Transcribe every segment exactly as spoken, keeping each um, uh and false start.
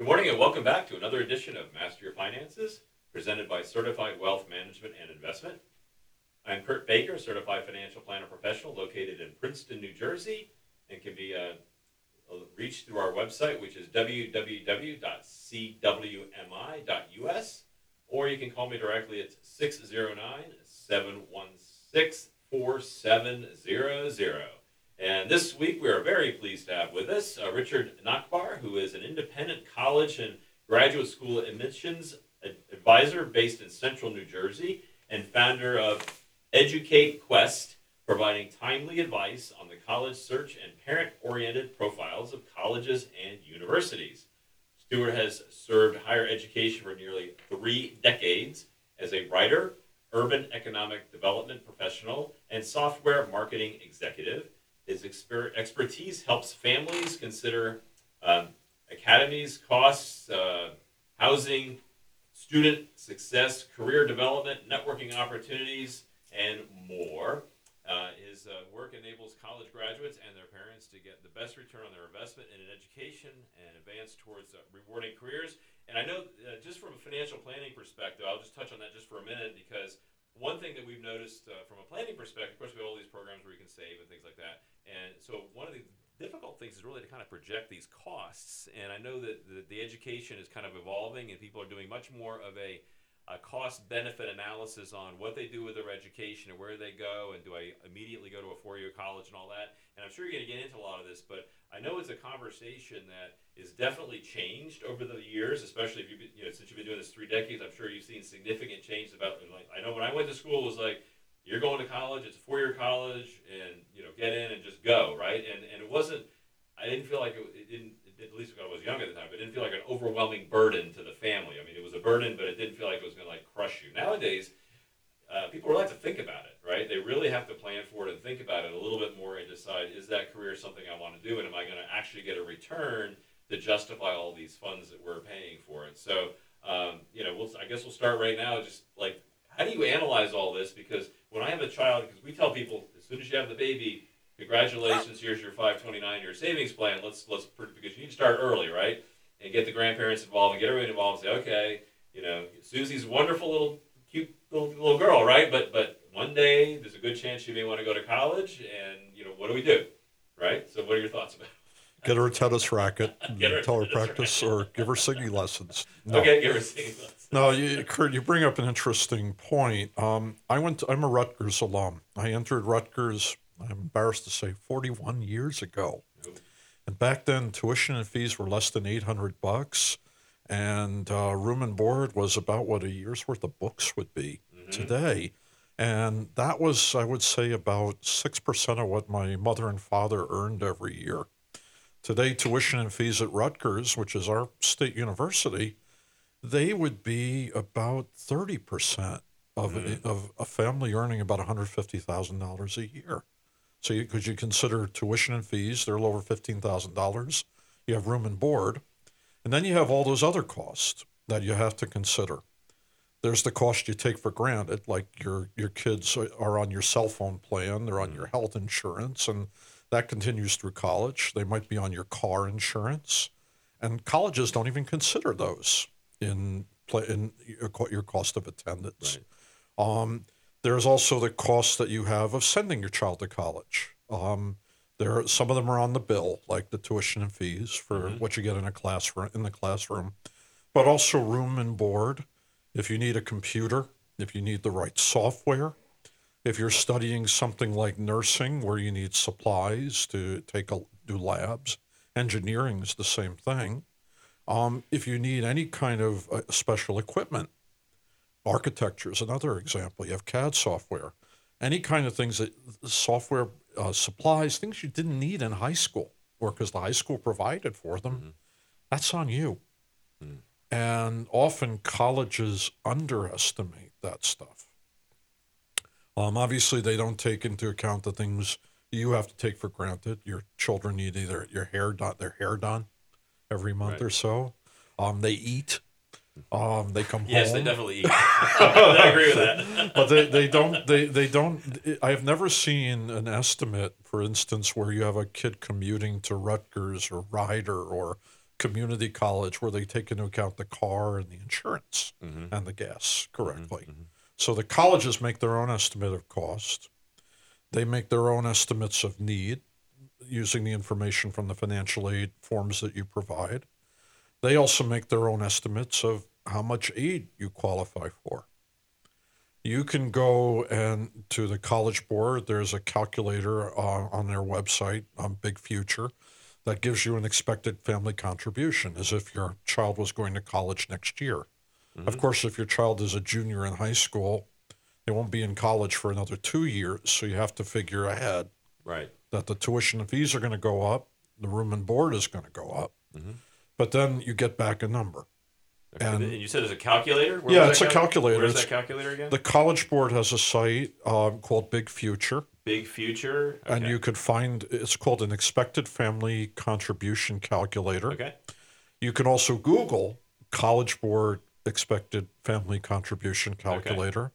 Good morning and welcome back to another edition of Master Your Finances, presented by Certified Wealth Management and Investment. I'm Kurt Baker, Certified Financial Planner Professional located in Princeton, New Jersey, and can be uh, reached through our website, which is w w w dot c w m i dot u s, or you can call me directly at six oh nine, seven one six, four seven zero zero. And this week we are very pleased to have with us uh, Richard Nakbar, who is an independent college and graduate school admissions ad- advisor based in central New Jersey and founder of Educate Quest, providing timely advice on the college search and parent-oriented profiles of colleges and universities. Stuart has served higher education for nearly three decades as a writer, urban economic development professional, and software marketing executive. His exper- expertise helps families consider um, academies, costs, uh, housing, student success, career development, networking opportunities, and more. Uh, his uh, work enables college graduates and their parents to get the best return on their investment in an education and advance towards uh, rewarding careers. And I know uh, just from a financial planning perspective, I'll just touch on that just for a minute, because one thing that we've noticed uh, from a planning perspective, of course, we have all these programs where you can save and things like that. And so one of the difficult things is really to kind of project these costs. And I know that the, the education is kind of evolving and people are doing much more of a, a cost-benefit analysis on what they do with their education and where they go, and do I immediately go to a four-year college and all that. And I'm sure you're going to get into a lot of this, but I know it's a conversation that is definitely changed over the years, especially if you've been, you know, since you've been doing this three decades, I'm sure you've seen significant change about, like, I know when I went to school, it was like, you're going to college, it's a four-year college, and, you know, get in and just go, right? And and it wasn't, I didn't feel like, it, it didn't, it, at least when I was young at the time, it didn't feel like an overwhelming burden to the family. I mean, it was a burden, but it didn't feel like it was going to, like, crush you. Nowadays, uh, people really have to think about it, right? They really have to plan for it and think about it a little bit more and decide, is that career something I want to do, and am I going to actually get a return to justify all these funds that we're paying for it? So, um, you know, we'll, I guess we'll start right now, just, like, how do you analyze all this? Because when I have a child, because we tell people, as soon as you have the baby, congratulations, here's your five twenty-nine year savings plan. Let's, let's, because you need to start early, right? And get the grandparents involved and get everybody involved and say, okay, you know, Susie's wonderful little, cute little, little girl, right? But, but one day there's a good chance she may want to go to college, and, you know, what do we do, right? So what are your thoughts about it? Get her a tennis racket, and her tell her practice, racket. Or give her singing lessons. No. Okay, give her singing lessons. No, you, Kurt, you bring up an interesting point. Um, I went. To, I'm a Rutgers alum. I entered Rutgers, I'm embarrassed to say, forty-one years ago. Ooh. And back then, tuition and fees were less than eight hundred bucks, and uh, room and board was about what a year's worth of books would be mm-hmm. today. And that was, I would say, about six percent of what my mother and father earned every year. Today, tuition and fees at Rutgers, which is our state university, they would be about thirty percent of, mm-hmm. a, of a family earning about one hundred fifty thousand dollars a year. So you, could you consider tuition and fees, they're a little over fifteen thousand dollars. You have room and board. And then you have all those other costs that you have to consider. There's the cost you take for granted, like your, your kids are on your cell phone plan, they're on your health insurance, and that continues through college. They might be on your car insurance, and colleges don't even consider those in in your cost of attendance. Right. Um, there's also the cost that you have of sending your child to college. Um, there, some of them are on the bill, like the tuition and fees for mm-hmm. what you get in a classroom in the classroom, but also room and board. If you need a computer, if you need the right software. If you're studying something like nursing, where you need supplies to take a, do labs, engineering is the same thing. Um, if you need any kind of uh, special equipment, architecture is another example. You have C A D software, any kind of things that software uh, supplies, things you didn't need in high school, or because the high school provided for them, mm-hmm. that's on you. Mm-hmm. And often colleges underestimate that stuff. Um, obviously, they don't take into account the things you have to take for granted. Your children need either your hair done, their hair done every month right. or so. Um, they eat. Um, they come yes, home. Yes, they definitely eat. I agree with that. But they, they don't. They they don't. I have never seen an estimate, for instance, where you have a kid commuting to Rutgers or Rider or community college where they take into account the car and the insurance mm-hmm. and the gas correctly. Mm-hmm. So the colleges make their own estimate of cost. They make their own estimates of need using the information from the financial aid forms that you provide. They also make their own estimates of how much aid you qualify for. You can go and to the College Board. There's a calculator uh, on their website, on Big Future, that gives you an expected family contribution as if your child was going to college next year. Mm-hmm. Of course, if your child is a junior in high school, they won't be in college for another two years, so you have to figure ahead right. that the tuition and fees are going to go up, the room and board is going to go up, mm-hmm. but then you get back a number. Okay. And, and you said it's a calculator? Where yeah, it's a cal- calculator. Where's that calculator again? The College Board has a site um, called Big Future. Big Future? Okay. And you could find, it's called an expected family contribution calculator. Okay. You can also Google College Board expected family contribution calculator.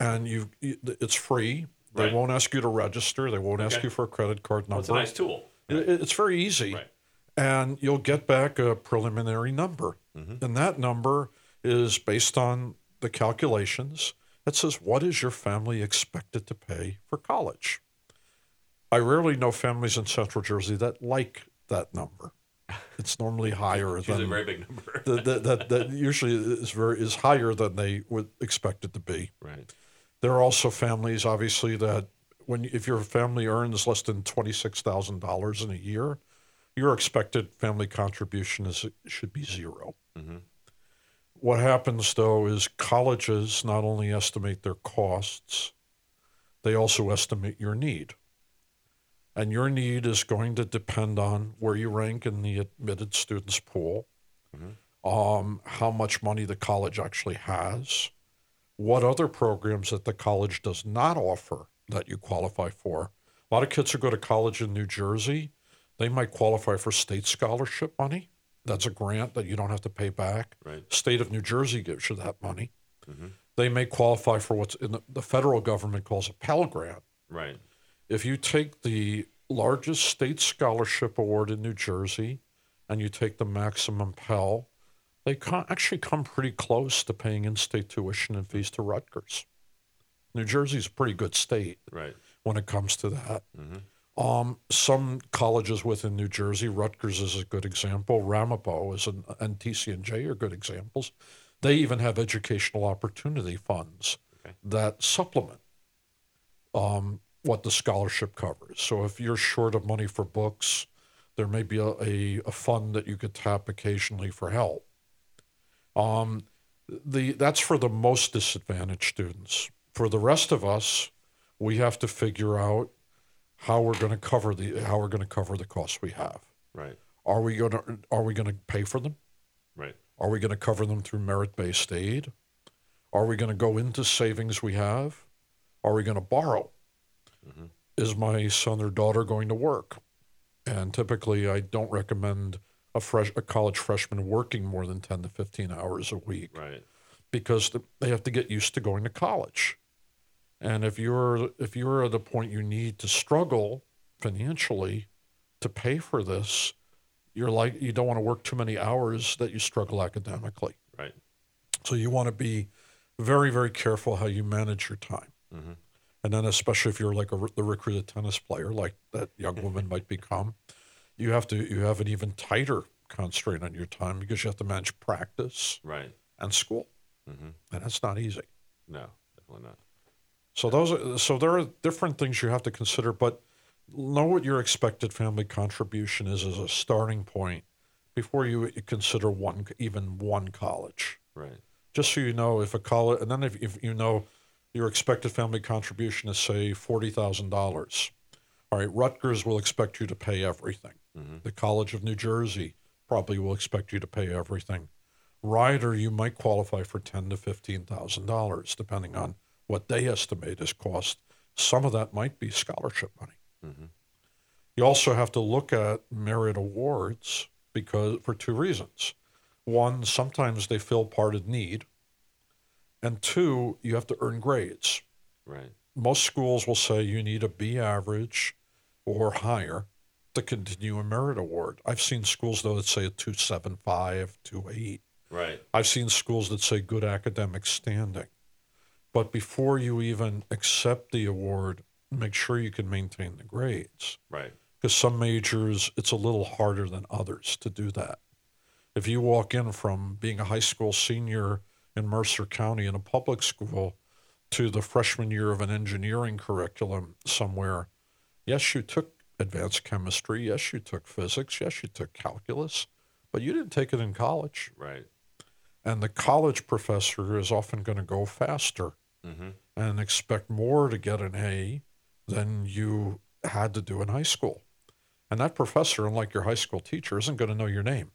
Okay. And you, it's free. They right. won't ask you to register. They won't okay. ask you for a credit card number. Well, it's a nice tool. Yeah. It's very easy. Right. And you'll get back a preliminary number. Mm-hmm. And that number is based on the calculations that says, what is your family expected to pay for college? I rarely know families in Central Jersey that like that number. It's normally higher it's than... It's a very big number. that, that, that, that usually is, very, is higher than they would expect it to be. Right. There are also families, obviously, that when if your family earns less than twenty-six thousand dollars in a year, your expected family contribution is should be zero. Mm-hmm. What happens, though, is colleges not only estimate their costs, they also estimate your need. And your need is going to depend on where you rank in the admitted students pool, mm-hmm. um, how much money the college actually has, what other programs that the college does not offer that you qualify for. A lot of kids who go to college in New Jersey, they might qualify for state scholarship money. That's a grant that you don't have to pay back. Right. State of New Jersey gives you that money. Mm-hmm. They may qualify for what's in the, the federal government calls a Pell Grant. Right. If you take the largest state scholarship award in New Jersey and you take the maximum Pell, they con- actually come pretty close to paying in-state tuition and fees to Rutgers. New Jersey's a pretty good state right. when it comes to that. Mm-hmm. Um, some colleges within New Jersey, Rutgers is a good example, Ramapo is an, and T C N J are good examples. They even have educational opportunity funds okay. that supplement um, what the scholarship covers. So if you're short of money for books, there may be a, a, a fund that you could tap occasionally for help. Um, the that's for the most disadvantaged students. For the rest of us, we have to figure out how we're going to cover the how we're going to cover the costs we have. Right. Are we going to are we going to pay for them? Right. Are we going to cover them through merit-based aid? Are we going to go into savings we have? Are we going to borrow? Mm-hmm. Is my son or daughter going to work? And typically, I don't recommend a fresh a college freshman working more than ten to fifteen hours a week. Right. Because they have to get used to going to college. And if you're if you're at the point you need to struggle financially to pay for this, you're like you don't want to work too many hours that you struggle academically. Right. So you want to be very, very careful how you manage your time. Mm-hmm. And then especially if you're like a, the recruited tennis player, like that young woman might become, you have to you have an even tighter constraint on your time because you have to manage practice right. and school, mm-hmm. and that's not easy. No, definitely not. So those are, so there are different things you have to consider, but know what your expected family contribution is as a starting point before you consider one even one college. Right. Just so you know if a college, and then if, if you know your expected family contribution is say forty thousand dollars. All right, Rutgers will expect you to pay everything. Mm-hmm. The College of New Jersey probably will expect you to pay everything. Rider, you might qualify for ten thousand to fifteen thousand dollars depending on what they estimate as cost. Some of that might be scholarship money. Mm-hmm. You also have to look at merit awards because for two reasons. One, sometimes they fill part of need. And two, you have to earn grades. Right. Most schools will say you need a B average or higher the Continuum Merit Award. I've seen schools, though, that say a two seven five, two eight. Right. I've seen schools that say good academic standing. But before you even accept the award, make sure you can maintain the grades. Right. Because some majors, it's a little harder than others to do that. If you walk in from being a high school senior in Mercer County in a public school to the freshman year of an engineering curriculum somewhere, yes, you took advanced chemistry, yes, you took physics, yes, you took calculus, but you didn't take it in college. Right. And the college professor is often going to go faster mm-hmm. and expect more to get an A than you had to do in high school. And that professor, unlike your high school teacher, isn't going to know your name.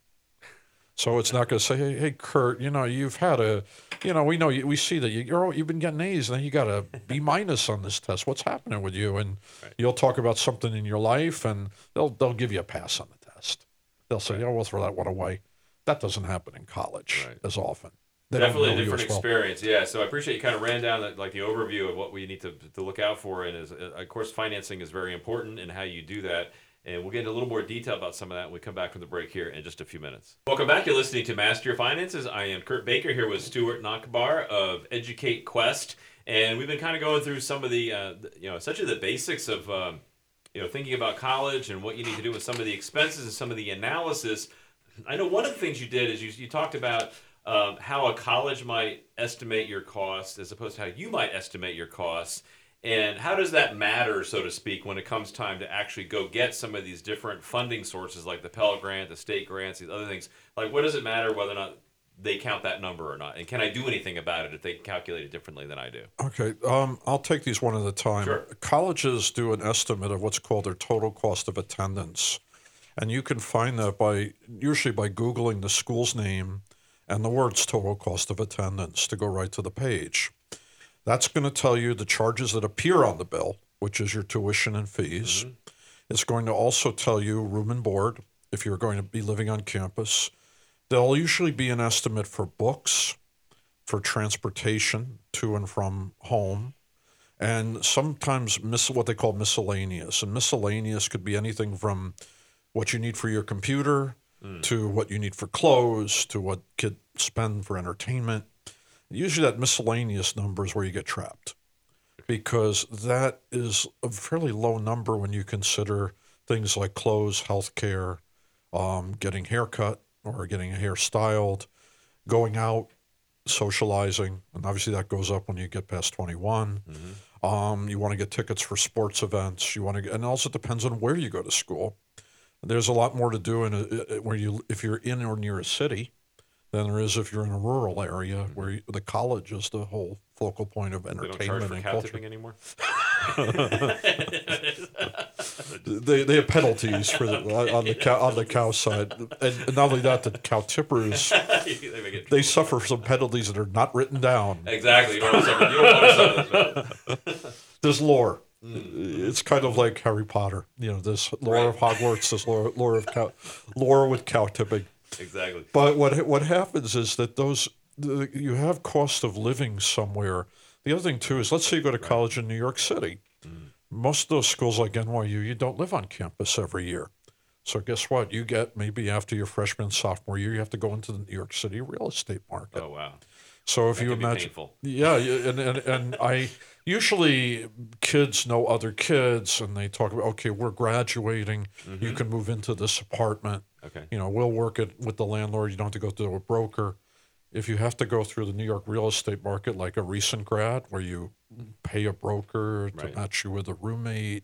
So it's not going to say, hey, hey, Kurt, you know, you've had a, you know, we know, you, we see that you, you're, you've been getting A's, and then you got a B minus on this test. What's happening with you? And right. you'll talk about something in your life, and they'll they'll give you a pass on the test. They'll say, right. oh, we'll throw that one away. That doesn't happen in college right. as often. They Definitely a different experience, well. yeah. So I appreciate you kind of ran down the, like the overview of what we need to to look out for, and is uh, of course financing is very important and how you do that. And we'll get into a little more detail about some of that when we come back from the break here in just a few minutes. Welcome back. You're listening to Master Your Finances. I am Kurt Baker here with Stuart Nachbar of Educate Quest. And we've been kind of going through some of the, uh, you know, essentially the basics of, um, you know, thinking about college and what you need to do with some of the expenses and some of the analysis. I know one of the things you did is you, you talked about um, how a college might estimate your costs as opposed to how you might estimate your costs. And how does that matter, so to speak, when it comes time to actually go get some of these different funding sources like the Pell Grant, the state grants, these other things? Like, what does it matter whether or not they count that number or not? And can I do anything about it if they calculate it differently than I do? Okay. Um, I'll take these one at a time. Sure. Colleges do an estimate of what's called their total cost of attendance. And you can find that by usually by Googling the school's name and the words total cost of attendance to go right to the page. That's going to tell you the charges that appear on the bill, which is your tuition and fees. Mm-hmm. It's going to also tell you room and board, if you're going to be living on campus. There'll usually be an estimate for books, for transportation to and from home, and sometimes mis- what they call miscellaneous. And miscellaneous could be anything from what you need for your computer mm. to what you need for clothes to what kids spend for entertainment. Usually that miscellaneous number is where you get trapped because that is a fairly low number when you consider things like clothes, healthcare, um, getting haircut or getting a hairstyled, going out, socializing. And obviously that goes up when you get past twenty-one. Mm-hmm. Um, you want to get tickets for sports events. You want to, get, and it also depends on where you go to school. There's a lot more to do in a, where you if you're in or near a city than there is if you're in a rural area where you, the college is the whole focal point of entertainment. They don't charge for and cow culture. Tipping anymore? they they have penalties for the, okay. on the cow on the cow side, and not only that, the cow tippers they, they suffer some penalties that are not written down. Exactly. You don't want to suffer this. There's lore. Mm. It's kind of like Harry Potter. You know, this lore right. of Hogwarts, this lore, lore of cow, lore with cow tipping. Exactly. But what what happens is that those the, you have cost of living somewhere. The other thing, too, is let's say you go to college in New York City. Mm. Most of those schools like N Y U, you don't live on campus every year. So guess what? You get maybe after your freshman, sophomore year, you have to go into the New York City real estate market. Oh, wow. So if that you can imagine. Be painful. Yeah. And, and, and I usually kids know other kids and they talk about, okay, we're graduating. Mm-hmm. You can move into this apartment. Okay. You know, we'll work it with the landlord. You don't have to go through a broker. If you have to go through the New York real estate market like a recent grad where you pay a broker to right. match you with a roommate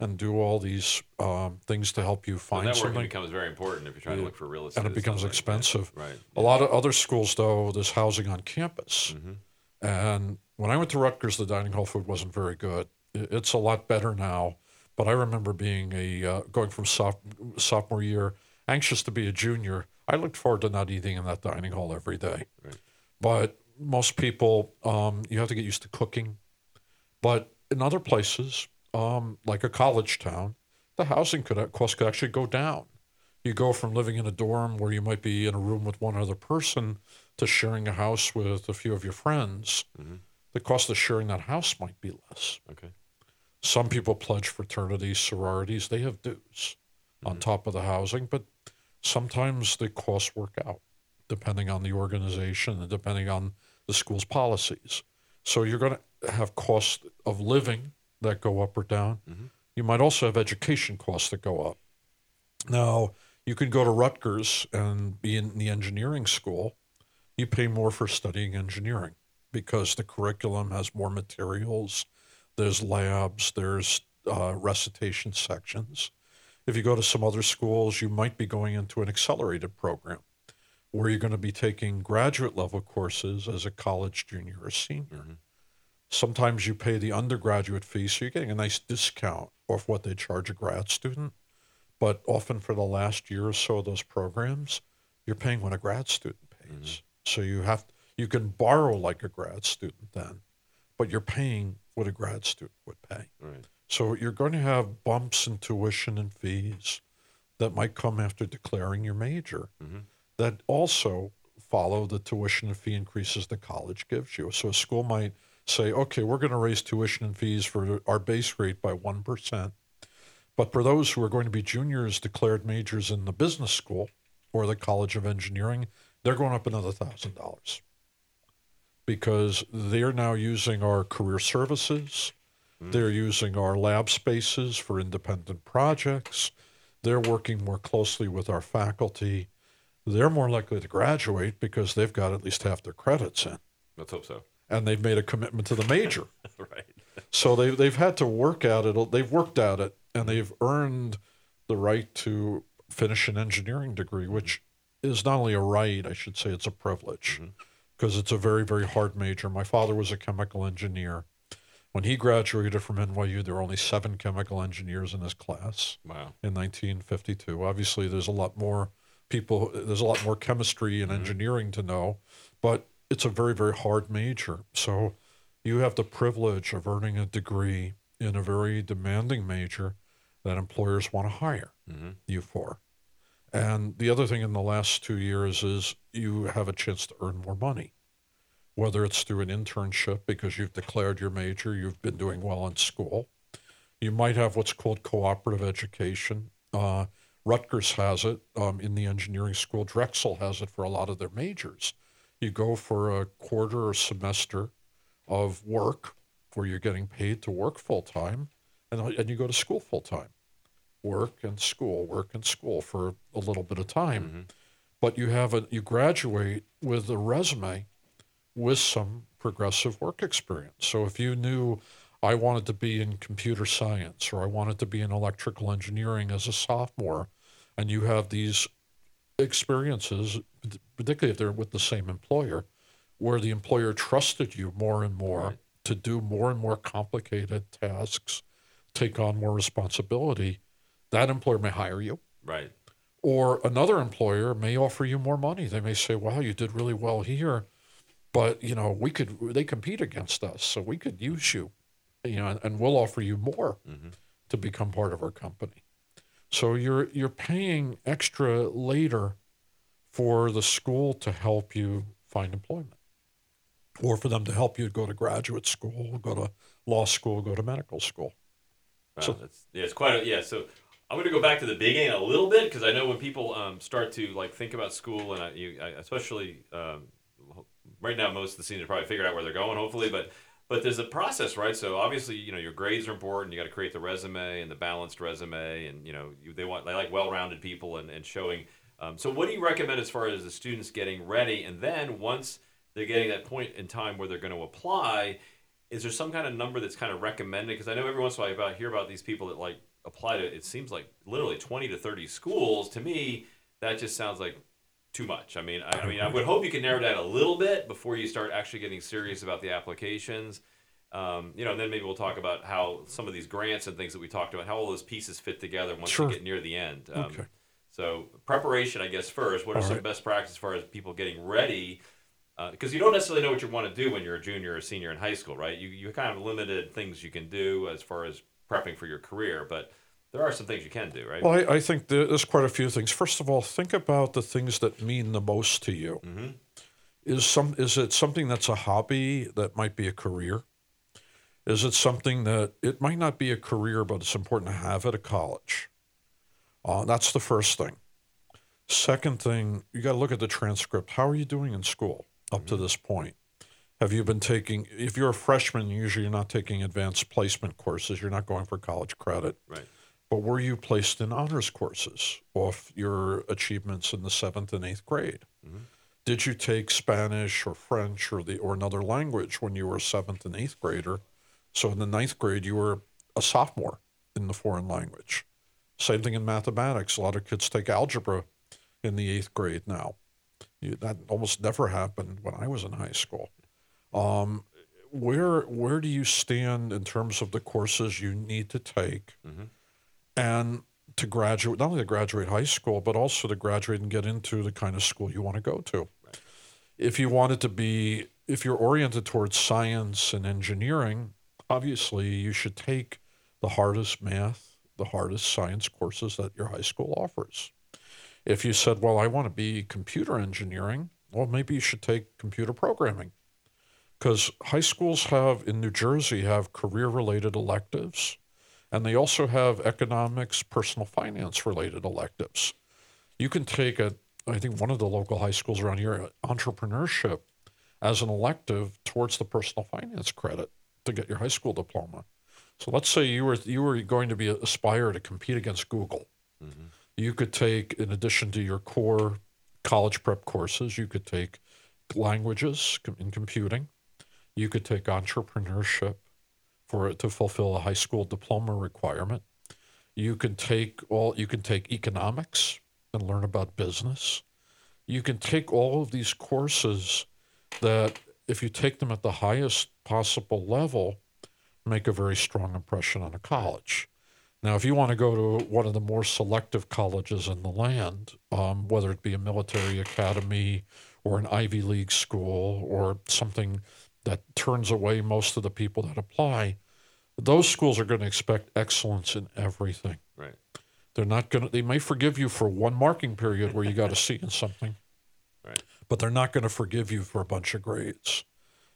and do all these um, things to help you find well, something. Networking becomes very important if you're trying yeah. to look for real estate. And it becomes expensive. Like right. yeah. A lot of other schools, though, there's housing on campus. Mm-hmm. And when I went to Rutgers, the dining hall food wasn't very good. It's a lot better now. But I remember being a uh, going from soph- sophomore year anxious to be a junior, I looked forward to not eating in that dining hall every day. Right. But most people, um, you have to get used to cooking. But in other places, um, like a college town, the housing could, cost could actually go down. You go from living in a dorm where you might be in a room with one other person to sharing a house with a few of your friends. Mm-hmm. The cost of sharing that house might be less. Okay. Some people pledge fraternities, sororities. They have dues. on top of the housing, but sometimes the costs work out depending on the organization and depending on the school's policies. So you're going to have costs of living that go up or down. Mm-hmm. You might also have education costs that go up. Now, you could go to Rutgers and be in the engineering school. You pay more for studying engineering because the curriculum has more materials. There's labs, there's uh, recitation sections. If you go to some other schools, you might be going into an accelerated program where you're going to be taking graduate level courses as a college junior or senior. Mm-hmm. Sometimes you pay the undergraduate fee, so you're getting a nice discount off what they charge a grad student. But often for the last year or so of those programs, you're paying what a grad student pays. Mm-hmm. So you have you can borrow like a grad student then, but you're paying what a grad student would pay. Right. So you're going to have bumps in tuition and fees that might come after declaring your major mm-hmm. that also follow the tuition and fee increases the college gives you. So a school might say, okay, we're going to raise tuition and fees for our base rate by one percent. But for those who are going to be juniors declared majors in the business school or the College of Engineering, they're going up another one thousand dollars because they're now using our career services. They're using our lab spaces for independent projects. They're working more closely with our faculty. They're more likely to graduate because they've got at least half their credits in. Let's hope so. And they've made a commitment to the major. Right. So they, they've had to work at it. They've worked at it, and they've earned the right to finish an engineering degree, which is not only a right, I should say it's a privilege because mm-hmm. it's a very, very hard major. My father was a chemical engineer. When he graduated from N Y U, there were only seven chemical engineers in his class. Wow. In nineteen fifty-two. Obviously, there's a lot more people, there's a lot more chemistry and mm-hmm. engineering to know, but it's a very, very hard major. So you have the privilege of earning a degree in a very demanding major that employers want to hire mm-hmm. you for. And the other thing in the last two years is you have a chance to earn more money, whether it's through an internship because you've declared your major, you've been doing well in school. You might have what's called cooperative education. Uh, Rutgers has it um, in the engineering school. Drexel has it for a lot of their majors. You go for a quarter or semester of work where you're getting paid to work full-time, and, and you go to school full-time. Work and school, work and school for a little bit of time. Mm-hmm. But you have a, you graduate with a resume with some progressive work experience. So if you knew I wanted to be in computer science or I wanted to be in electrical engineering as a sophomore, and you have these experiences, particularly if they're with the same employer, where the employer trusted you more and more right. to do more and more complicated tasks, take on more responsibility, that employer may hire you. Right. Or another employer may offer you more money. They may say, wow, you did really well here. But, you know, we could, they compete against us, so we could use you, you know, and, and we'll offer you more mm-hmm. to become part of our company. So you're you're paying extra later for the school to help you find employment or for them to help you go to graduate school, go to law school, go to medical school. Wow, so that's, yeah, it's quite a, yeah, so I'm going to go back to the beginning a little bit because I know when people um, start to, like, think about school and I, you, I especially... Um, Right now, most of the seniors probably figured out where they're going, hopefully, but but there's a process, right? So obviously, you know, your grades are important. You got to create the resume and the balanced resume, and you know, you, they want they like well-rounded people and and showing. Um, so, what do you recommend as far as the students getting ready? And then once they're getting that point in time where they're going to apply, is there some kind of number that's kind of recommended? Because I know every once in a while I hear about these people that like apply to it seems like literally twenty to thirty schools. To me, that just sounds like too much. I mean, I, I mean, I would hope you could narrow down a little bit before you start actually getting serious about the applications. Um, you know, and then maybe we'll talk about how some of these grants and things that we talked about, how all those pieces fit together once sure. you get near the end. Um, okay. So preparation, I guess, first. What are all some right. best practices as far as people getting ready? Because uh, you don't necessarily know what you want to do when you're a junior or senior in high school, right? You you kind of limited things you can do as far as prepping for your career, but there are some things you can do, right? Well, I, I think there's quite a few things. First of all, think about the things that mean the most to you. Mm-hmm. Is some is it something that's a hobby that might be a career? Is it something that it might not be a career, but it's important to have at a college? Uh, that's the first thing. Second thing, you got to look at the transcript. How are you doing in school up mm-hmm. to this point? Have you been taking, if you're a freshman, usually you're not taking advanced placement courses. You're not going for college credit. Right. But were you placed in honors courses off your achievements in the seventh and eighth grade? Mm-hmm. Did you take Spanish or French or the or another language when you were a seventh and eighth grader? So in the ninth grade, you were a sophomore in the foreign language. Same thing in mathematics. A lot of kids take algebra in the eighth grade now. You, that almost never happened when I was in high school. Um, where where do you stand in terms of the courses you need to take mm-hmm. and to graduate, not only to graduate high school, but also to graduate and get into the kind of school you want to go to? Right. If you wanted to be, if you're oriented towards science and engineering, obviously you should take the hardest math, the hardest science courses that your high school offers. If you said, well, I want to be computer engineering, well, maybe you should take computer programming. Because high schools have, in New Jersey, have career-related electives, and they also have economics, personal finance-related electives. You can take, a, I think one of the local high schools around here, entrepreneurship as an elective towards the personal finance credit to get your high school diploma. So let's say you were you were going to be aspire to compete against Google. Mm-hmm. You could take, in addition to your core college prep courses, you could take languages in computing. You could take entrepreneurship for it to fulfill a high school diploma requirement. You can take all. You can take economics and learn about business. You can take all of these courses that, if you take them at the highest possible level, make a very strong impression on a college. Now, if you want to go to one of the more selective colleges in the land, um, whether it be a military academy or an Ivy League school or something that turns away most of the people that apply, those schools are going to expect excellence in everything. Right. They're not going to, they may forgive you for one marking period where you got a C in something, right. but they're not going to forgive you for a bunch of grades.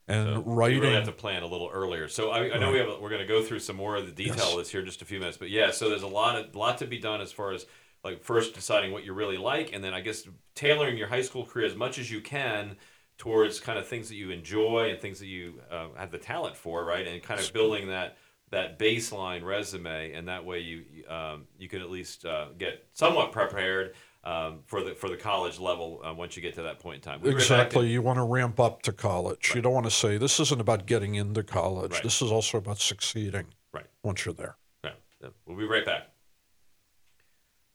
And so writing. We really have to plan a little earlier. So I, I know right. we have, we're going to go through some more of the detail yes. of this here in just a few minutes, but yeah, so there's a lot of, lot to be done as far as like first deciding what you really like, and then I guess tailoring your high school career as much as you can towards kind of things that you enjoy and things that you uh, have the talent for, right? And kind of building that that baseline resume, and that way you um, you can at least uh, get somewhat prepared um, for the for the college level uh, once you get to that point in time. We'll exactly. You want to ramp up to college. Right. You don't want to say, this isn't about getting into college. Right. This is also about succeeding right. once you're there. Yeah. We'll be right back.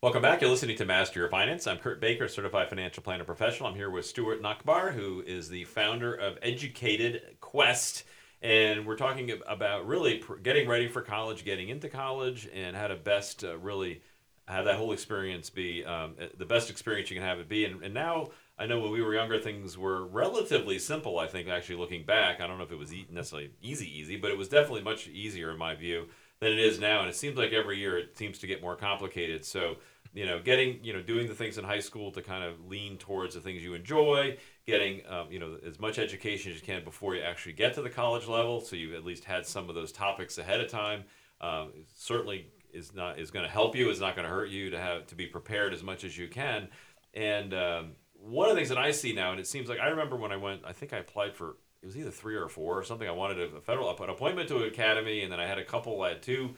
Welcome back. You're listening to Master Your Finance. I'm Kurt Baker, Certified Financial Planner Professional. I'm here with Stuart Nachbar, who is the founder of Educate Quest. And we're talking about really getting ready for college, getting into college, and how to best uh, really have that whole experience be um, the best experience you can have it be. And, and now, I know when we were younger, things were relatively simple, I think, actually looking back. I don't know if it was necessarily easy, easy, but it was definitely much easier in my view than it is now, and it seems like every year it seems to get more complicated. So, you know, getting, you know, doing the things in high school to kind of lean towards the things you enjoy, getting, um, you know, as much education as you can before you actually get to the college level, so you've at least had some of those topics ahead of time. Um, certainly is not is going to help you. It's not going to hurt you to have to be prepared as much as you can. And um, one of the things that I see now, and it seems like I remember when I went, I think I applied for. It was either three or four or something. I wanted a federal an appointment to an academy, and then I had a couple. I had two,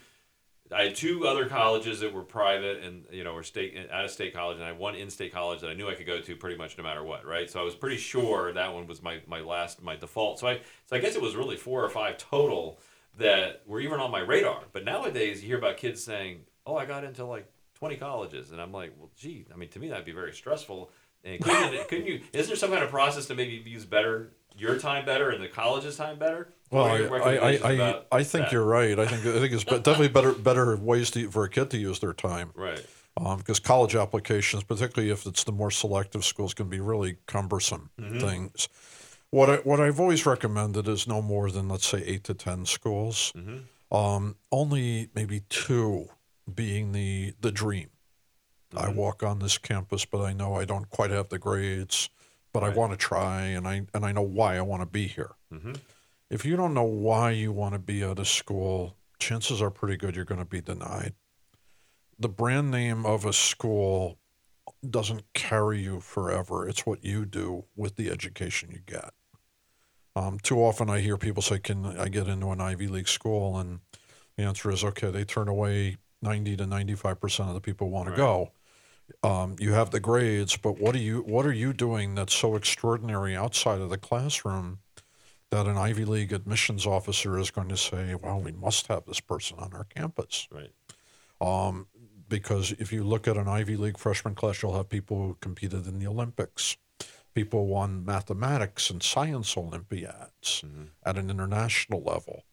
I had two other colleges that were private, and you know, were state out of state college, and I had one in-state college that I knew I could go to pretty much no matter what, right? So I was pretty sure that one was my, my last my default. So I so I guess it was really four or five total that were even on my radar. But nowadays, you hear about kids saying, "Oh, I got into like twenty colleges," and I'm like, "Well, gee, I mean, to me that'd be very stressful." And couldn't, couldn't you? Is there some kind of process to maybe use better? Your time better and the college's time better? Well, I I, I, I think that? You're right. I think I think it's definitely better better ways to, for a kid to use their time. Right. Um, because college applications, particularly if it's the more selective schools, can be really cumbersome mm-hmm. things. What I what I've always recommended is no more than, let's say, eight to ten schools. Mm-hmm. Um, only maybe two being the the dream. Mm-hmm. I walk on this campus, but I know I don't quite have the grades. But right. I want to try, and I and I know why I want to be here. Mm-hmm. If you don't know why you want to be at a school, chances are pretty good you're going to be denied. the brand name of a school doesn't carry you forever. It's what you do with the education you get. Um, too often I hear people say, can I get into an Ivy League school? And the answer is, okay, they turn away ninety to ninety-five percent of the people who want right. to go. Um, you have the grades, but what are you, what are you doing that's so extraordinary outside of the classroom that an Ivy League admissions officer is going to say, well, we must have this person on our campus. Right. Um, because if you look at an Ivy League freshman class, you'll have people who competed in the Olympics. People won mathematics and science Olympiads mm-hmm. at an international level.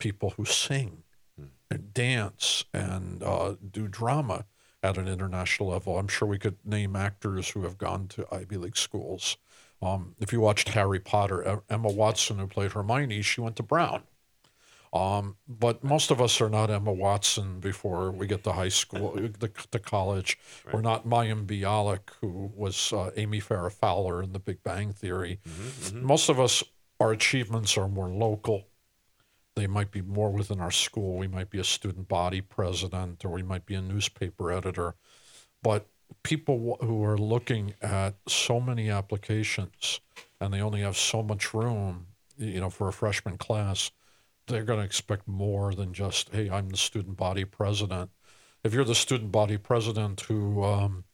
People who sing mm-hmm. and dance and uh, do drama at an international level. I'm sure we could name actors who have gone to Ivy League schools. Um, if you watched Harry Potter, Emma Watson, who played Hermione, she went to Brown. Um, but most of us are not Emma Watson before we get to high school, the, the college. Right. We're not Mayim Bialik, who was uh, Amy Farrah Fowler in the Big Bang Theory. Mm-hmm, mm-hmm. Most of us, our achievements are more local. They might be more within our school. We might be a student body president, or we might be a newspaper editor. But people who are looking at so many applications and they only have so much room, you know, for a freshman class, they're going to expect more than just, hey, I'm the student body president. If you're the student body president who um,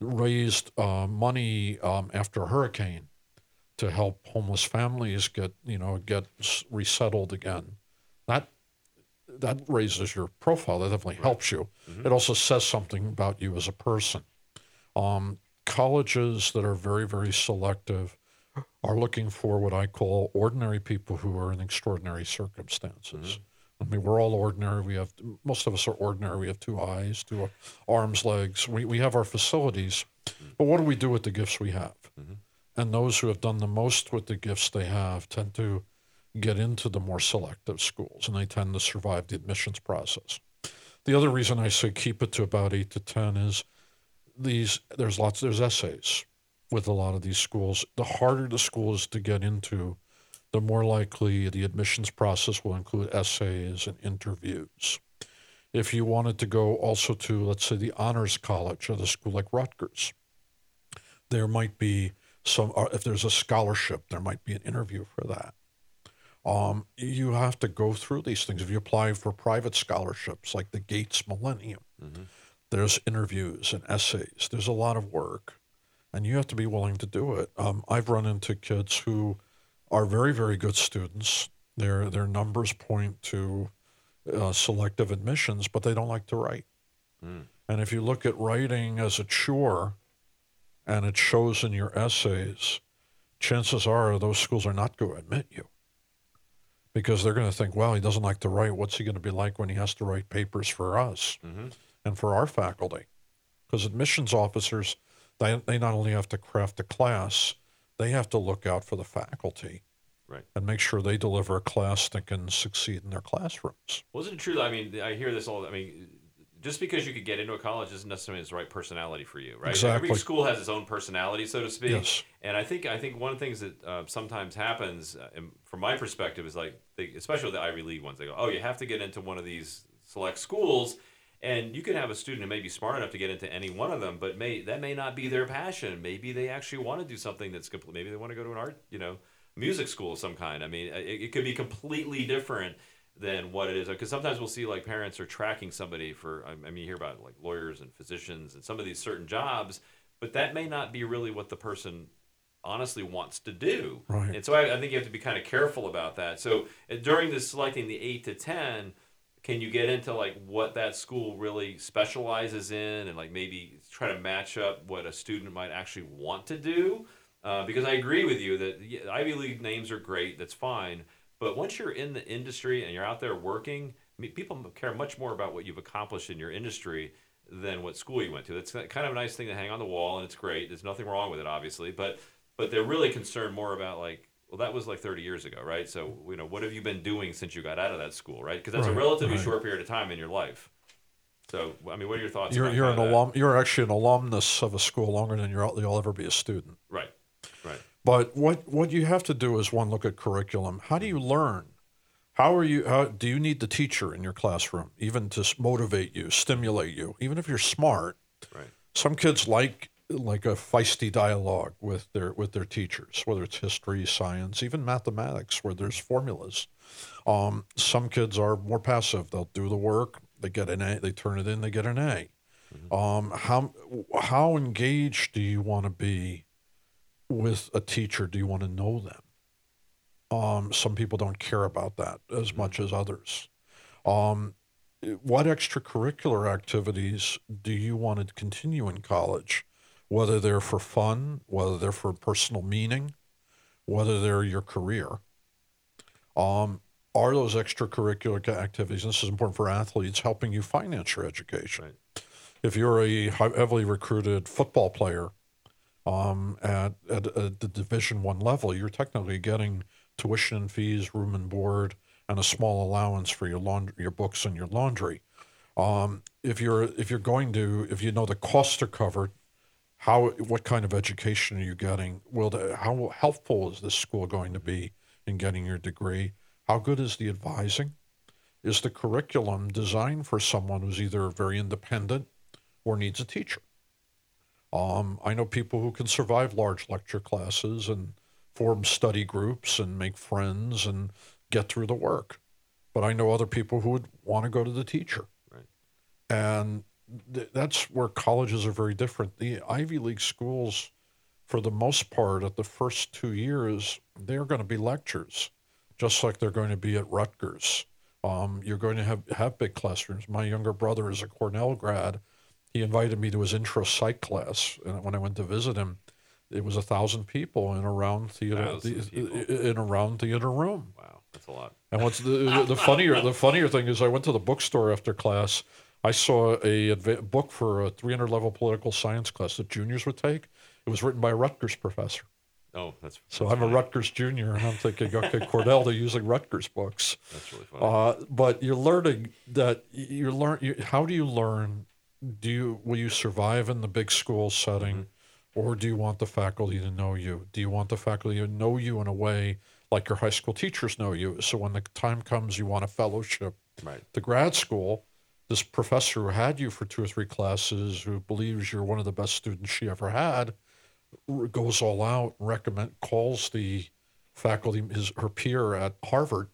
raised uh, money um, after a hurricane to help homeless families get, you know, get resettled again, that that raises your profile. That definitely right. helps you. Mm-hmm. It also says something about you as a person. Um, colleges that are very, very selective are looking for what I call ordinary people who are in extraordinary circumstances. Mm-hmm. I mean, we're all ordinary. We have, most of us are ordinary. We have two eyes, two arms, legs. We we have our facilities, mm-hmm. but what do we do with the gifts we have? Mm-hmm. And those who have done the most with the gifts they have tend to get into the more selective schools, and they tend to survive the admissions process. The other reason I say keep it to about eight to ten is these. There's lots. There's essays with a lot of these schools. The harder the school is to get into, the more likely the admissions process will include essays and interviews. If you wanted to go also to, let's say, the honors college or the school like Rutgers, there might be some, if there's a scholarship, there might be an interview for that. Um, you have to go through these things. If you apply for private scholarships like the Gates Millennium, mm-hmm. there's interviews and essays. There's a lot of work. And you have to be willing to do it. Um, I've run into kids who are very, very good students. Their their numbers point to uh, selective admissions, but they don't like to write. Mm. And if you look at writing as a chore, and it shows in your essays, chances are those schools are not going to admit you, because they're going to think, well, he doesn't like to write. What's he going to be like when he has to write papers for us mm-hmm. and for our faculty? Because admissions officers, They, they not only have to craft a class, they have to look out for the faculty right. and make sure they deliver a class that can succeed in their classrooms. Well, isn't it true? I mean, I hear this all, I mean, just because you could get into a college doesn't necessarily mean it's the right personality for you, right? Exactly. Every school has its own personality, so to speak. Yes. And I think I think one of the things that uh, sometimes happens, uh, from my perspective, is like, they, especially the Ivy League ones, they go, oh, you have to get into one of these select schools. And you can have a student who may be smart enough to get into any one of them, but may that may not be their passion. Maybe they actually want to do something that's complete. Maybe they want to go to an art, you know, music school of some kind. I mean, it, it could be completely different than what it is. Because sometimes we'll see like parents are tracking somebody for. I mean, you hear about like lawyers and physicians and some of these certain jobs, but that may not be really what the person honestly wants to do. Right. And so I, I think you have to be kind of careful about that. So during this selecting the eight to ten. Can you get into like what that school really specializes in, and like maybe try to match up what a student might actually want to do? Uh, because I agree with you that yeah, Ivy League names are great, that's fine. But once you're in the industry and you're out there working, I mean, people care much more about what you've accomplished in your industry than what school you went to. That's kind of a nice thing to hang on the wall, and it's great. There's nothing wrong with it, obviously. But but they're really concerned more about like, well, that was like thirty years ago, right? So, you know, what have you been doing since you got out of that school, right? Because that's right, a relatively right. short period of time in your life. So, I mean, what are your thoughts? You're, about you're an alum. You're actually an alumnus of a school longer than you're, you'll ever be a student. Right, right. But what what you have to do is, one, look at curriculum. How do you learn? How are you? How, do you need the teacher in your classroom even to motivate you, stimulate you, even if you're smart? Right. Some kids like like a feisty dialogue with their with their teachers, whether it's history, science, even mathematics, where there's formulas. Um, some kids are more passive. They'll do the work. They get an A. They turn it in. They get an A. Mm-hmm. Um, how how engaged do you want to be with a teacher? Do you want to know them? Um, some people don't care about that as much as others. Um, what extracurricular activities do you want to continue in college, whether they're for fun, whether they're for personal meaning, whether they're your career? Um, are those extracurricular activities, and this is important for athletes, helping you finance your education? Right. If you're a heavily recruited football player um, at, at, at the Division One level, you're technically getting tuition fees, room and board, and a small allowance for your laundry, your books, and your laundry. Um, if you're if you're going to if you know the costs are covered, how what kind of education are you getting? Will the, how helpful is this school going to be in getting your degree? How good is the advising? Is the curriculum designed for someone who's either very independent or needs a teacher? Um, I know people who can survive large lecture classes and form study groups and make friends and get through the work. But I know other people who would want to go to the teacher. Right. And th- that's where colleges are very different. The Ivy League schools, for the most part, at the first two years, they're going to be lectures, just like they're going to be at Rutgers. Um, you're going to have, have big classrooms. My younger brother is a Cornell grad. He invited me to his intro psych class, and when I went to visit him, it was a thousand people in around theater the, in around theater room. Wow, that's a lot. And what's the the funnier the funnier thing is, I went to the bookstore after class. I saw a, a book for a three hundred level political science class that juniors would take. It was written by a Rutgers professor. Oh, that's, that's so. I'm funny. A Rutgers junior, and I'm thinking, okay, Cornell, they're using Rutgers books. That's really funny. Uh, but you're learning that you're learn. You, how do you learn? Do you will you survive in the big school setting? Mm-hmm. Or do you want the faculty to know you? Do you want the faculty to know you in a way like your high school teachers know you? So when the time comes, you want a fellowship. Right. The grad school, this professor who had you for two or three classes, who believes you're one of the best students she ever had, goes all out and recommend, calls the faculty, his her peer at Harvard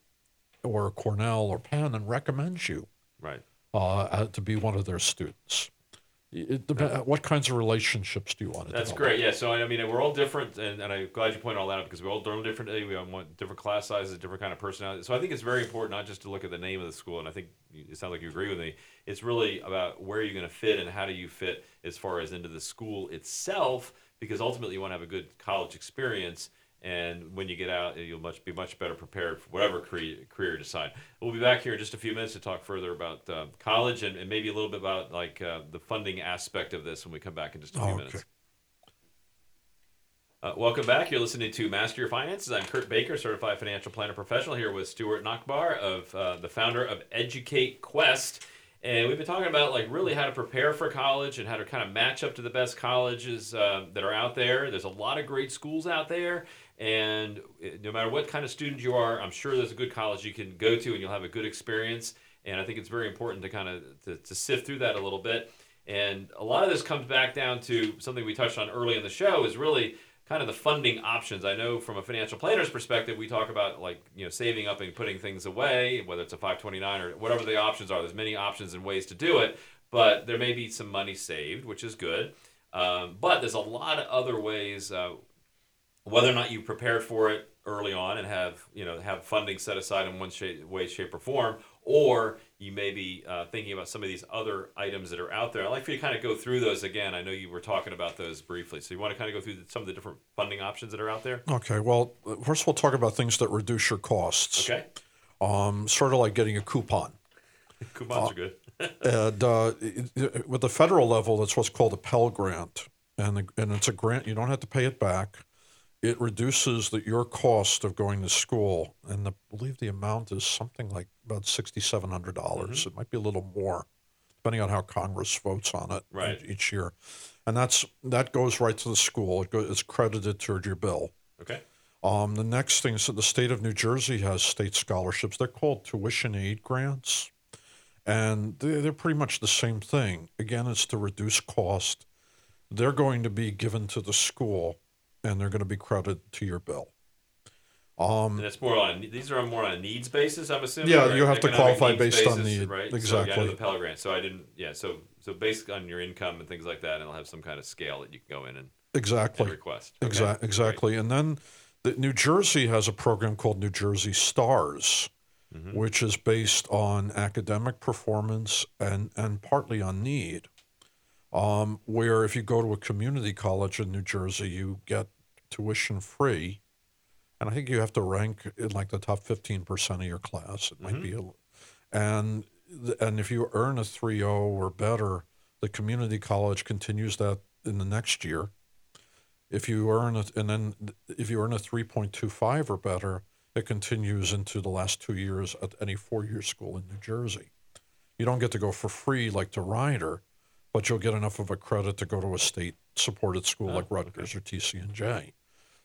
or Cornell or Penn, and recommends you right. uh, to be one of their students. It depends, what kinds of relationships do you want to That's develop? Great, yeah. So, I mean, we're all different, and, and I'm glad you pointed all that out because we're all different. We want different class sizes, different kind of personality. So I think it's very important not just to look at the name of the school, and I think it sounds like you agree with me. It's really about where you're going to fit and how do you fit as far as into the school itself, because ultimately you want to have a good college experience. And when you get out, you'll much be much better prepared for whatever career, career you decide. We'll be back here in just a few minutes to talk further about uh, college and, and maybe a little bit about like uh, the funding aspect of this when we come back in just a few oh, okay. minutes. Uh, welcome back. You're listening to Master Your Finances. I'm Kurt Baker, Certified Financial Planner Professional, here with Stuart Nachbar, of uh, the founder of Educate Quest. And we've been talking about like really how to prepare for college and how to kind of match up to the best colleges uh, that are out there. There's a lot of great schools out there. And no matter what kind of student you are, I'm sure there's a good college you can go to and you'll have a good experience. And I think it's very important to kind of to, to sift through that a little bit. And a lot of this comes back down to something we touched on early in the show is really kind of the funding options. I know from a financial planner's perspective, we talk about like, you know, saving up and putting things away, whether it's a five twenty-nine or whatever the options are. There's many options and ways to do it, but there may be some money saved, which is good. Um, but there's a lot of other ways, uh, whether or not you prepare for it early on and have, you know, have funding set aside in one shape, way, shape, or form, or you may be uh, thinking about some of these other items that are out there. I'd like for you to kind of go through those again. I know you were talking about those briefly. So you want to kind of go through some of the different funding options that are out there? Okay. Well, first we'll talk about things that reduce your costs. Okay. Um, sort of like getting a coupon. Coupons uh, are good. and uh, with the federal level, that's what's called a Pell Grant. And, the, and it's a grant. You don't have to pay it back. It reduces the, your cost of going to school, and the, I believe the amount is something like about six thousand seven hundred dollars. Mm-hmm. It might be a little more, depending on how Congress votes on it right. each year. And that's that goes right to the school. It go, it's credited toward your bill. Okay. Um, the next thing is that the state of New Jersey has state scholarships. They're called tuition aid grants, and they're pretty much the same thing. Again, it's to reduce cost. They're going to be given to the school, and they're going to be credited to your bill. Um, and it's more on these are more on a needs basis, I'm assuming. Yeah, right? You have to qualify based basis, on need, right? Exactly. So, yeah, the Pell Grant. So I didn't. Yeah, so so based on your income and things like that, it'll have some kind of scale that you can go in and exactly and request. Okay. Exactly. Exactly. Right. And then the, New Jersey has a program called New Jersey STARS, mm-hmm. which is based on academic performance and and partly on need. Um, where if you go to a community college in New Jersey, you get tuition free. And I think you have to rank in like the top fifteen percent of your class. It might mm-hmm. be, a, and and if you earn a three point oh or better, the community college continues that in the next year. If you earn it, and then if you earn a three point two five or better, it continues into the last two years at any four-year school in New Jersey. You don't get to go for free like to Rider, but you'll get enough of a credit to go to a state-supported school oh, like Rutgers okay. or T C N J.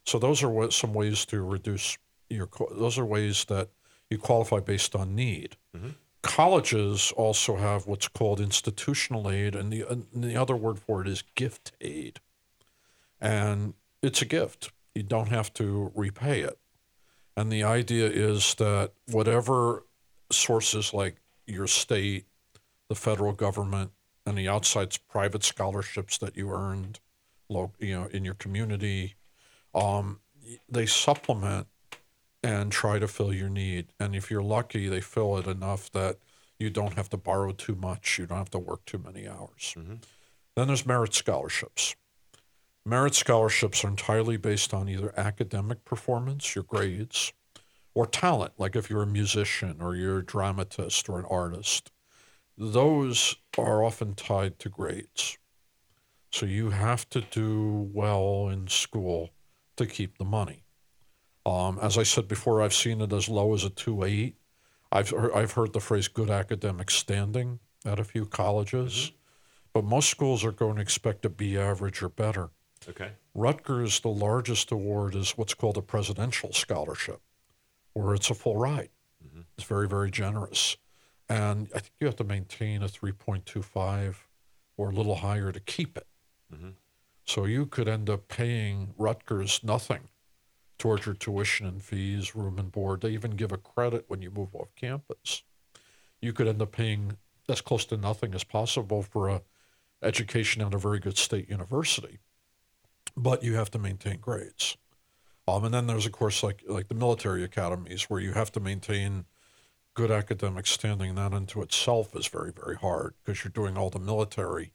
So those are some ways to reduce your. Those are ways that you qualify based on need. Mm-hmm. Colleges also have what's called institutional aid, and the and the other word for it is gift aid, and it's a gift. You don't have to repay it, and the idea is that whatever sources like your state, the federal government, and the outside private scholarships that you earned, you know, in your community. Um, they supplement and try to fill your need. And if you're lucky, they fill it enough that you don't have to borrow too much. You don't have to work too many hours. Mm-hmm. Then there's merit scholarships. Merit scholarships are entirely based on either academic performance, your grades, or talent, like if you're a musician or you're a dramatist or an artist. Those are often tied to grades. So you have to do well in school to keep the money. Um, as I said before, I've seen it as low as a two eight. I've, I've heard the phrase good academic standing at a few colleges, mm-hmm. but most schools are going to expect a B average or better. Okay. Rutgers, the largest award is what's called a presidential scholarship, where it's a full ride. Mm-hmm. It's very, very generous. And I think you have to maintain a three point two five or a little higher to keep it. Mm-hmm. So you could end up paying Rutgers nothing towards your tuition and fees, room and board. They even give a credit when you move off campus. You could end up paying as close to nothing as possible for a education at a very good state university, but you have to maintain grades. Um, and then there's, of course, like like the military academies where you have to maintain good academic standing. That into itself is very, very hard because you're doing all the military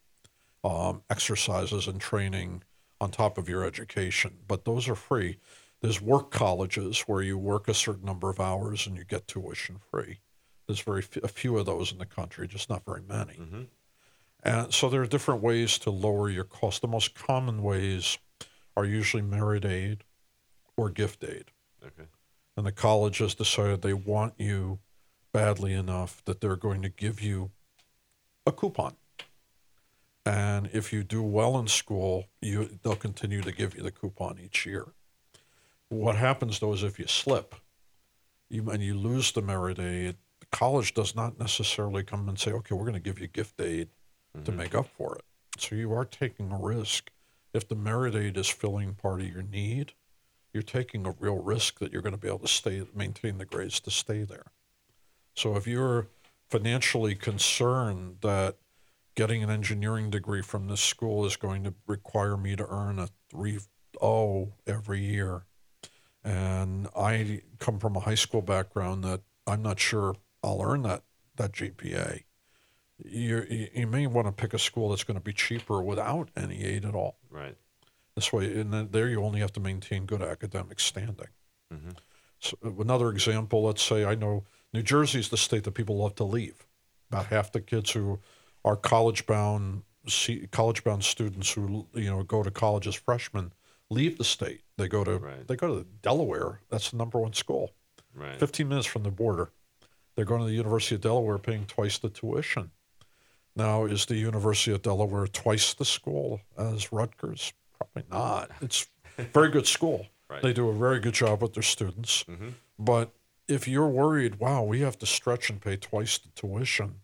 Um, exercises and training on top of your education, but those are free. There's work colleges where you work a certain number of hours and you get tuition free. There's very f- a few of those in the country, just not very many. Mm-hmm. And so there are different ways to lower your cost. The most common ways are usually merit aid or gift aid. Okay. And the college has decided they want you badly enough that they're going to give you a coupon. And if you do well in school, you they'll continue to give you the coupon each year. What happens, though, is if you slip you, and you lose the merit aid, the college does not necessarily come and say, okay, we're going to give you gift aid mm-hmm. to make up for it. So you are taking a risk. If the merit aid is filling part of your need, you're taking a real risk that you're going to be able to stay, maintain the grades to stay there. So if you're financially concerned that getting an engineering degree from this school is going to require me to earn a three point oh every year. And I come from a high school background that I'm not sure I'll earn that, that G P A. You, you may want to pick a school that's going to be cheaper without any aid at all. Right. This way, and then there you only have to maintain good academic standing. Mm-hmm. So another example, let's say I know New Jersey is the state that people love to leave. About half the kids who Our college-bound college-bound students who you know go to college as freshmen leave the state. They go to right. they go to Delaware. That's the number one school. Right. Fifteen minutes from the border. They're going to the University of Delaware, paying twice the tuition. Now, is the University of Delaware twice the school as Rutgers? Probably not. It's a very good school, Right. They do a very good job with their students. Mm-hmm. But if you're worried, wow, we have to stretch and pay twice the tuition,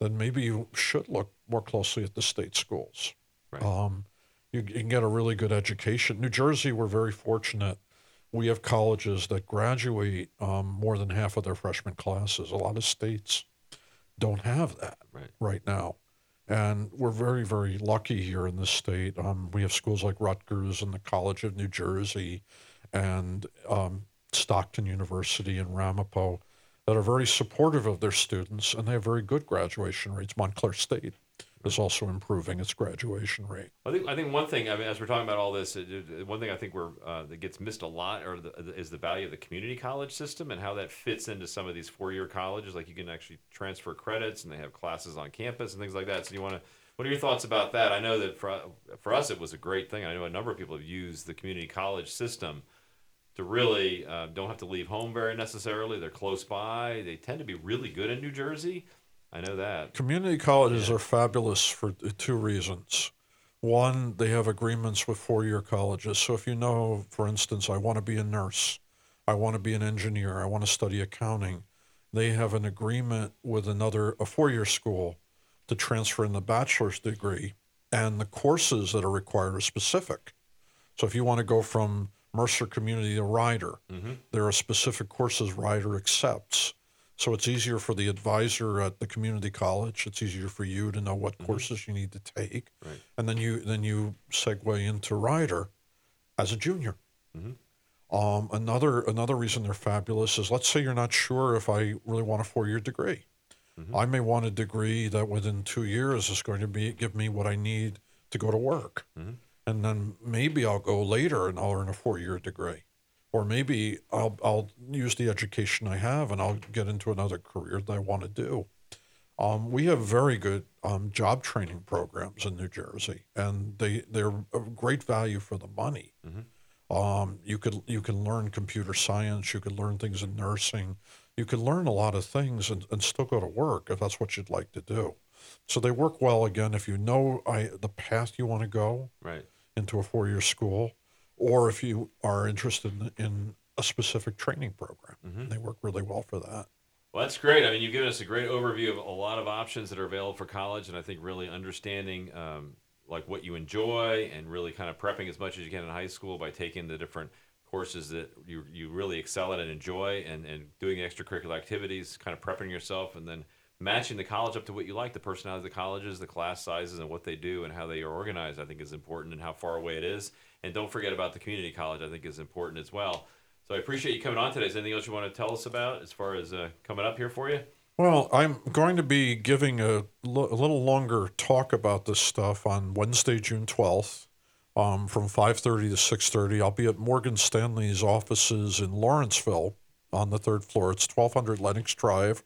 then maybe you should look more closely at the state schools. Right. Um, you, you can get a really good education. New Jersey, we're very fortunate. We have colleges that graduate um, more than half of their freshman classes. A lot of states don't have that right, right now. And we're very, very lucky here in this state. Um, we have schools like Rutgers and the College of New Jersey and um, Stockton University and Ramapo that are very supportive of their students, and they have very good graduation rates. Montclair State is also improving its graduation rate. I think I think one thing, I mean, as we're talking about all this, it, it, one thing I think we're uh, that gets missed a lot or the, is the value of the community college system and how that fits into some of these four-year colleges. Like you can actually transfer credits, and they have classes on campus and things like that. So you want to, what are your thoughts about that? I know that for for us it was a great thing. I know a number of people have used the community college system to really uh, don't have to leave home very necessarily. They're close by. They tend to be really good in New Jersey. I know that. Community colleges yeah. are fabulous for two reasons. One, they have agreements with four-year colleges. So if you know, for instance, I want to be a nurse, I want to be an engineer, I want to study accounting, they have an agreement with another, a four-year school to transfer in the bachelor's degree, and the courses that are required are specific. So if you want to go from Mercer Community to Rider, mm-hmm. there are specific courses Rider accepts. So it's easier for the advisor at the community college. It's easier for you to know what mm-hmm. courses you need to take. Right. And then you then you segue into Rider as a junior. Mm-hmm. Um, another another reason they're fabulous is, let's say you're not sure if I really want a four-year degree. Mm-hmm. I may want a degree that within two years is going to be give me what I need to go to work. Mm-hmm. And then maybe I'll go later and I'll earn a four-year degree. Or maybe I'll I'll use the education I have and I'll get into another career that I want to do. Um, we have very good um, job training programs in New Jersey, and they they're of great value for the money. Mm-hmm. Um, you could you can learn computer science, you could learn things in nursing, you could learn a lot of things and, and still go to work if that's what you'd like to do. So they work well again if you know I, the path you want to go right. into a four-year school. Or if you are interested in, in a specific training program. Mm-hmm. They work really well for that. Well, that's great. I mean, you've given us a great overview of a lot of options that are available for college, and I think really understanding um, like what you enjoy and really kind of prepping as much as you can in high school by taking the different courses that you you really excel at and enjoy and, and doing extracurricular activities, kind of prepping yourself, and then matching the college up to what you like, the personality of the colleges, the class sizes, and what they do and how they are organized, I think is important, and how far away it is. And don't forget about the community college, I think is important as well. So I appreciate you coming on today. Is there anything else you want to tell us about as far as uh, coming up here for you? Well, I'm going to be giving a, lo- a little longer talk about this stuff on Wednesday, June twelfth, um, from five thirty to six thirty. I'll be at Morgan Stanley's offices in Lawrenceville on the third floor. It's twelve hundred Lenox Drive,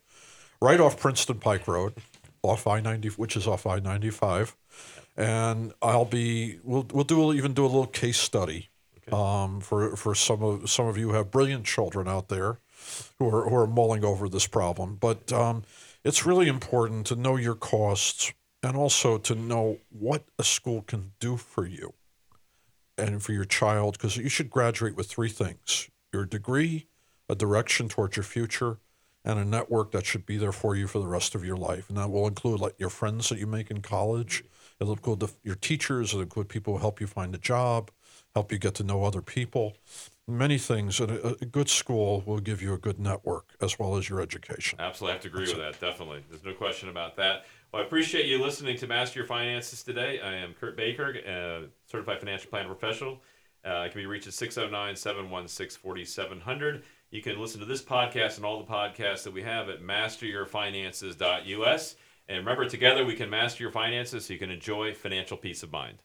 right off Princeton Pike Road, off I ninety, which is off I ninety-five. And I'll be we'll we'll do even do a little case study, okay. um, for for some of some of you who have brilliant children out there, who are who are mulling over this problem. But um, it's really important to know your costs and also to know what a school can do for you, and for your child, because you should graduate with three things: your degree, a direction towards your future, and a network that should be there for you for the rest of your life. And that will include like your friends that you make in college. It'll include the, your teachers. It'll include people who help you find a job, help you get to know other people, many things. And a, a good school will give you a good network as well as your education. Absolutely. I have to agree That's with it. that, definitely. There's no question about that. Well, I appreciate you listening to Master Your Finances today. I am Kurt Baker, a Certified Financial Planner Professional. Uh, I can be reached at six oh nine, seven one six, four seven zero zero. You can listen to this podcast and all the podcasts that we have at master your finances dot u s. And remember, together we can master your finances so you can enjoy financial peace of mind.